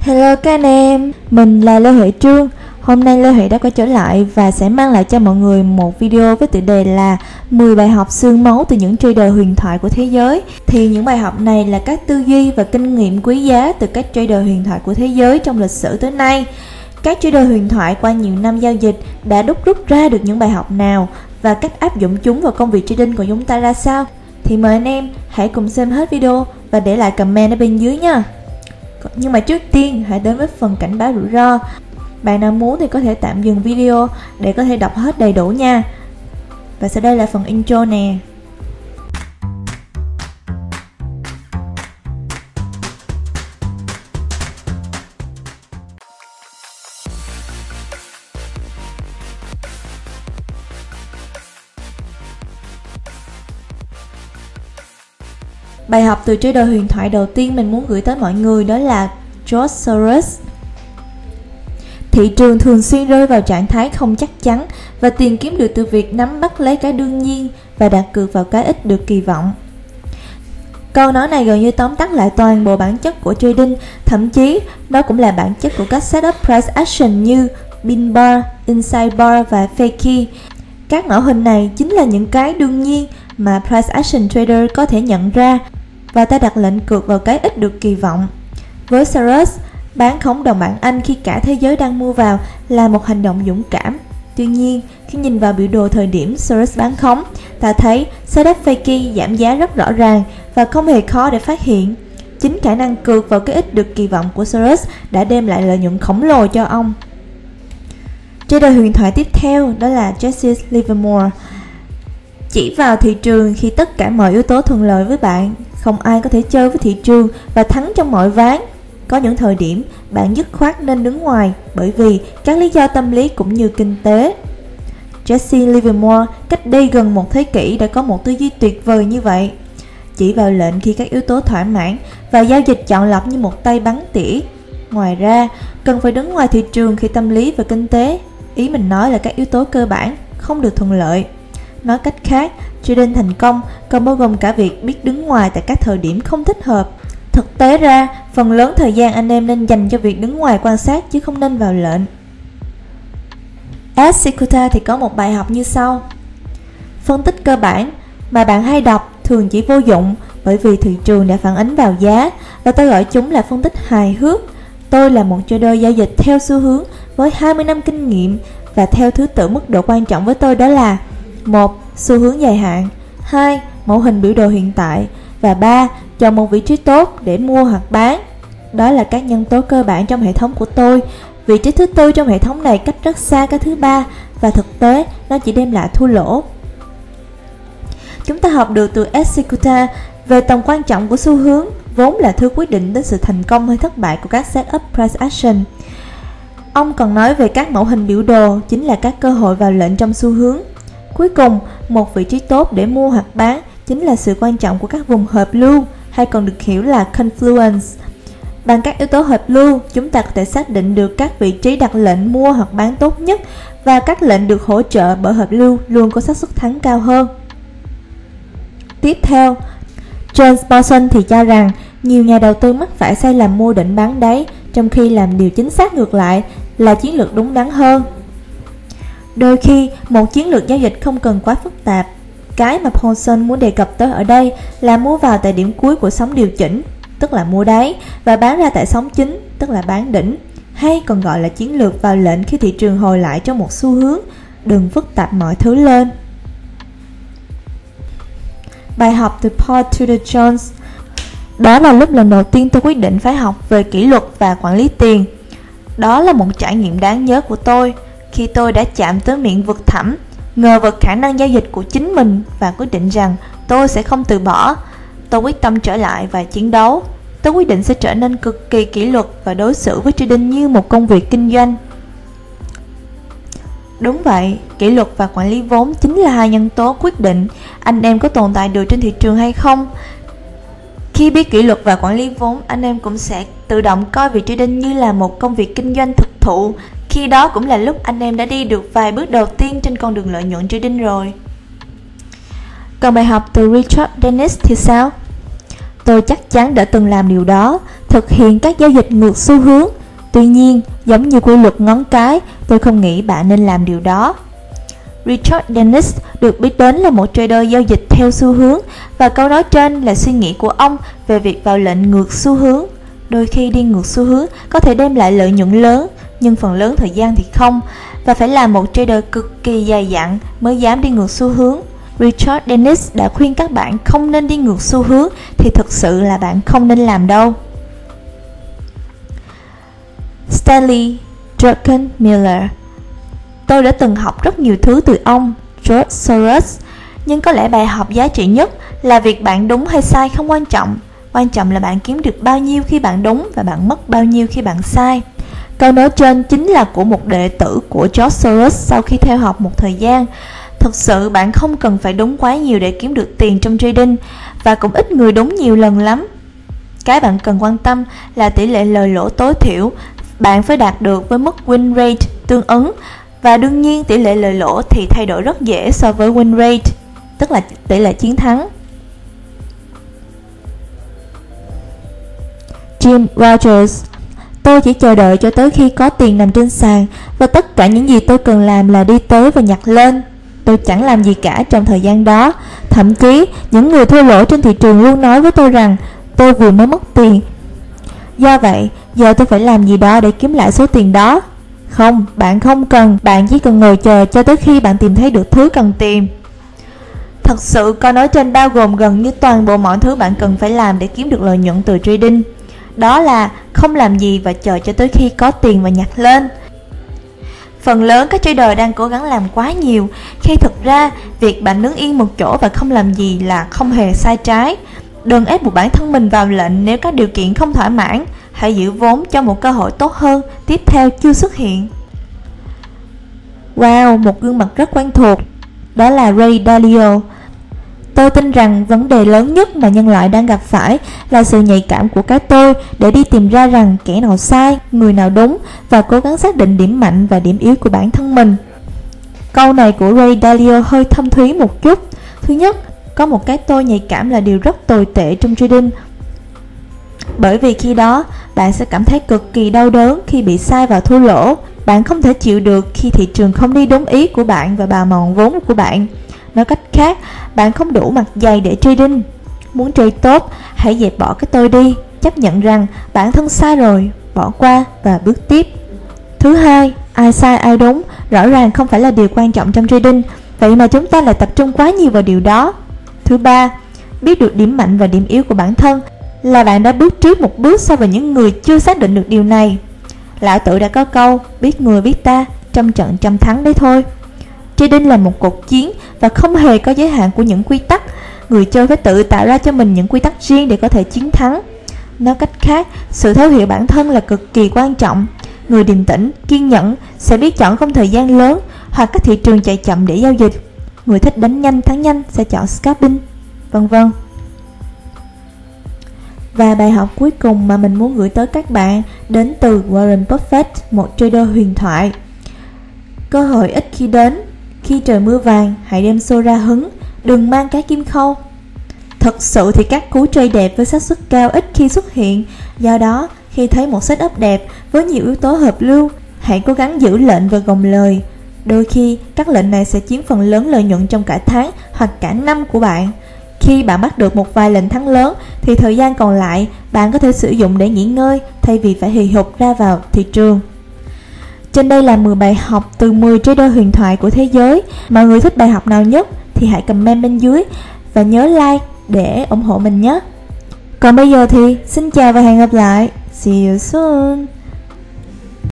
Hello các anh em, mình là Lê Huệ Trương. Hôm nay Lê Huệ đã quay trở lại và sẽ mang lại cho mọi người một video với tựa đề là 10 bài học xương máu từ những trader huyền thoại của thế giới. Thì những bài học này là các tư duy và kinh nghiệm quý giá từ các trader huyền thoại của thế giới trong lịch sử tới nay. Các trader huyền thoại qua nhiều năm giao dịch đã đúc rút ra được những bài học nào và cách áp dụng chúng vào công việc trading của chúng ta ra sao? Thì mời anh em hãy cùng xem hết video và để lại comment ở bên dưới nha. Nhưng mà trước tiên hãy đến với phần cảnh báo rủi ro. Bạn nào muốn thì có thể tạm dừng video để có thể đọc hết đầy đủ nha. Và sau đây là phần intro nè. Bài học từ trader huyền thoại đầu tiên mình muốn gửi tới mọi người đó là George Soros. Thị trường thường xuyên rơi vào trạng thái không chắc chắn và tiền kiếm được từ việc nắm bắt lấy cái đương nhiên và đặt cược vào cái ít được kỳ vọng. Câu nói này gần như tóm tắt lại toàn bộ bản chất của trading, thậm chí đó cũng là bản chất của các setup price action như pin bar, inside bar và fakey. Các ngẫu hình này chính là những cái đương nhiên mà price action trader có thể nhận ra và ta đặt lệnh cược vào cái ít được kỳ vọng. Với Soros, bán khống đồng bảng Anh khi cả thế giới đang mua vào là một hành động dũng cảm. Tuy nhiên, khi nhìn vào biểu đồ thời điểm Soros bán khống, ta thấy setup fakey giảm giá rất rõ ràng và không hề khó để phát hiện. Chính khả năng cược vào cái ít được kỳ vọng của Soros đã đem lại lợi nhuận khổng lồ cho ông. Trader huyền thoại tiếp theo đó là Jesse Livermore. Chỉ vào thị trường khi tất cả mọi yếu tố thuận lợi với bạn. Không ai có thể chơi với thị trường và thắng trong mọi ván. Có những thời điểm bạn dứt khoát nên đứng ngoài bởi vì các lý do tâm lý cũng như kinh tế. Jesse Livermore cách đây gần một thế kỷ đã có một tư duy tuyệt vời như vậy. Chỉ vào lệnh khi các yếu tố thỏa mãn và giao dịch chọn lọc như một tay bắn tỉa. Ngoài ra, cần phải đứng ngoài thị trường khi tâm lý và kinh tế, ý mình nói là các yếu tố cơ bản, không được thuận lợi. Nói cách khác, trading thành công còn bao gồm cả việc biết đứng ngoài tại các thời điểm không thích hợp. Thực tế ra, phần lớn thời gian anh em nên dành cho việc đứng ngoài quan sát chứ không nên vào lệnh. Asicuta thì có một bài học như sau. Phân tích cơ bản mà bạn hay đọc thường chỉ vô dụng bởi vì thị trường đã phản ánh vào giá và tôi gọi chúng là phân tích hài hước. Tôi là một trader giao dịch theo xu hướng với 20 năm kinh nghiệm và theo thứ tự mức độ quan trọng với tôi đó là 1. Xu hướng dài hạn, 2. Mẫu hình biểu đồ hiện tại và 3. Chọn một vị trí tốt để mua hoặc bán. Đó là các nhân tố cơ bản trong hệ thống của tôi. Vị trí thứ tư trong hệ thống này cách rất xa cái thứ ba và thực tế nó chỉ đem lại thua lỗ. Chúng ta học được từ Excoter về tầm quan trọng của xu hướng, vốn là thứ quyết định đến sự thành công hay thất bại của các setup price action. Ông còn nói về các mẫu hình biểu đồ chính là các cơ hội vào lệnh trong xu hướng. Cuối cùng, một vị trí tốt để mua hoặc bán chính là sự quan trọng của các vùng hợp lưu hay còn được hiểu là confluence. Bằng các yếu tố hợp lưu, chúng ta có thể xác định được các vị trí đặt lệnh mua hoặc bán tốt nhất và các lệnh được hỗ trợ bởi hợp lưu luôn có xác suất thắng cao hơn. Tiếp theo, James Mason thì cho rằng nhiều nhà đầu tư mắc phải sai lầm mua định bán đáy trong khi làm điều chính xác ngược lại là chiến lược đúng đắn hơn. Đôi khi, một chiến lược giao dịch không cần quá phức tạp. Cái mà Paulson muốn đề cập tới ở đây là mua vào tại điểm cuối của sóng điều chỉnh, tức là mua đáy, và bán ra tại sóng chính, tức là bán đỉnh, hay còn gọi là chiến lược vào lệnh khi thị trường hồi lại trong một xu hướng. Đừng phức tạp mọi thứ lên. Bài học từ Paul Tudor Jones. Đó là lúc lần đầu tiên tôi quyết định phải học về kỷ luật và quản lý tiền. Đó là một trải nghiệm đáng nhớ của tôi. Khi tôi đã chạm tới miệng vực thẳm, ngờ vực khả năng giao dịch của chính mình và quyết định rằng tôi sẽ không từ bỏ. Tôi quyết tâm trở lại và chiến đấu. Tôi quyết định sẽ trở nên cực kỳ kỷ luật và đối xử với trading như một công việc kinh doanh. Đúng vậy, kỷ luật và quản lý vốn chính là hai nhân tố quyết định anh em có tồn tại được trên thị trường hay không. Khi biết kỷ luật và quản lý vốn, anh em cũng sẽ tự động coi việc trading như là một công việc kinh doanh thực thụ. Khi đó cũng là lúc anh em đã đi được vài bước đầu tiên trên con đường lợi nhuận trading rồi. Còn bài học từ Richard Dennis thì sao? Tôi chắc chắn đã từng làm điều đó. thực hiện các giao dịch ngược xu hướng. Tuy nhiên, giống như quy luật ngón cái, tôi không nghĩ bạn nên làm điều đó. Richard Dennis được biết đến là một trader giao dịch theo xu hướng, và câu nói trên là suy nghĩ của ông về việc vào lệnh ngược xu hướng. Đôi khi đi ngược xu hướng có thể đem lại lợi nhuận lớn, nhưng phần lớn thời gian thì không, và phải là một trader cực kỳ dày dặn mới dám đi ngược xu hướng. Richard Dennis đã khuyên các bạn không nên đi ngược xu hướng thì thực sự là bạn không nên làm đâu. Stanley Druckenmiller. Tôi đã từng học rất nhiều thứ từ ông George Soros, nhưng có lẽ bài học giá trị nhất là việc bạn đúng hay sai không quan trọng. Quan trọng là bạn kiếm được bao nhiêu khi bạn đúng và bạn mất bao nhiêu khi bạn sai. Câu nói trên chính là của một đệ tử của George Soros sau khi theo học một thời gian. Thực sự bạn không cần phải đúng quá nhiều để kiếm được tiền trong trading, và cũng ít người đúng nhiều lần lắm. Cái bạn cần quan tâm là tỷ lệ lời lỗ tối thiểu bạn phải đạt được với mức win rate tương ứng, và đương nhiên tỷ lệ lời lỗ thì thay đổi rất dễ so với win rate, tức là tỷ lệ chiến thắng. Jim Rogers. Tôi chỉ chờ đợi cho tới khi có tiền nằm trên sàn, và tất cả những gì tôi cần làm là đi tới và nhặt lên. Tôi chẳng làm gì cả trong thời gian đó. Thậm chí những người thua lỗ trên thị trường luôn nói với tôi rằng tôi vừa mới mất tiền, do vậy giờ tôi phải làm gì đó để kiếm lại số tiền đó. Không, bạn không cần. Bạn chỉ cần ngồi chờ cho tới khi bạn tìm thấy được thứ cần tìm. Thật sự câu nói trên bao gồm gần như toàn bộ mọi thứ bạn cần phải làm để kiếm được lợi nhuận từ trading. Đó là không làm gì và chờ cho tới khi có tiền và nhặt lên. Phần lớn các trader đang cố gắng làm quá nhiều, khi thực ra việc bạn đứng yên một chỗ và không làm gì là không hề sai trái. Đừng ép buộc bản thân mình vào lệnh nếu các điều kiện không thỏa mãn. Hãy giữ vốn cho một cơ hội tốt hơn tiếp theo chưa xuất hiện. Wow, một gương mặt rất quen thuộc. Đó là Ray Dalio. Tôi tin rằng vấn đề lớn nhất mà nhân loại đang gặp phải là sự nhạy cảm của cái tôi để đi tìm ra rằng kẻ nào sai, người nào đúng, và cố gắng xác định điểm mạnh và điểm yếu của bản thân mình. Câu này của Ray Dalio hơi thâm thúy một chút. Thứ nhất, có một cái tôi nhạy cảm là điều rất tồi tệ trong trading, bởi vì khi đó bạn sẽ cảm thấy cực kỳ đau đớn khi bị sai và thua lỗ. Bạn không thể chịu được khi thị trường không đi đúng ý của bạn và bào mòn vốn của bạn. Nói cách khác, bạn không đủ mặt dày để trading. Muốn chơi tốt, hãy dẹp bỏ cái tôi đi, chấp nhận rằng bản thân sai rồi, bỏ qua và bước tiếp. Thứ hai, ai sai ai đúng rõ ràng không phải là điều quan trọng trong trading, vậy mà chúng ta lại tập trung quá nhiều vào điều đó. Thứ ba, biết được điểm mạnh và điểm yếu của bản thân là bạn đã bước trước một bước so với những người chưa xác định được điều này. Lão Tử đã có câu biết người biết ta, trăm trận trăm thắng đấy thôi. Trading là một cuộc chiến và không hề có giới hạn của những quy tắc. Người chơi phải tự tạo ra cho mình những quy tắc riêng để có thể chiến thắng. Nói cách khác, sự thấu hiểu bản thân là cực kỳ quan trọng. Người điềm tĩnh, kiên nhẫn sẽ biết chọn không thời gian lớn hoặc các thị trường chạy chậm để giao dịch. Người thích đánh nhanh thắng nhanh sẽ chọn scalping, vân vân. Và bài học cuối cùng mà mình muốn gửi tới các bạn đến từ Warren Buffett, một trader huyền thoại. Cơ hội ít khi đến, khi trời mưa vàng hãy đem xô ra hứng, đừng mang cái kim khâu. Thật sự thì các cú trade đẹp với xác suất cao ít khi xuất hiện, do đó khi thấy một setup đẹp với nhiều yếu tố hợp lưu, hãy cố gắng giữ lệnh và gồng lời. Đôi khi các lệnh này sẽ chiếm phần lớn lợi nhuận trong cả tháng hoặc cả năm của bạn. Khi bạn bắt được một vài lệnh thắng lớn thì thời gian còn lại bạn có thể sử dụng để nghỉ ngơi thay vì phải hì hục ra vào thị trường. Trên đây là 10 bài học từ 10 trader huyền thoại của thế giới. Mọi người thích bài học nào nhất thì hãy comment bên dưới và nhớ like để ủng hộ mình nhé. Còn bây giờ thì xin chào và hẹn gặp lại. See you soon.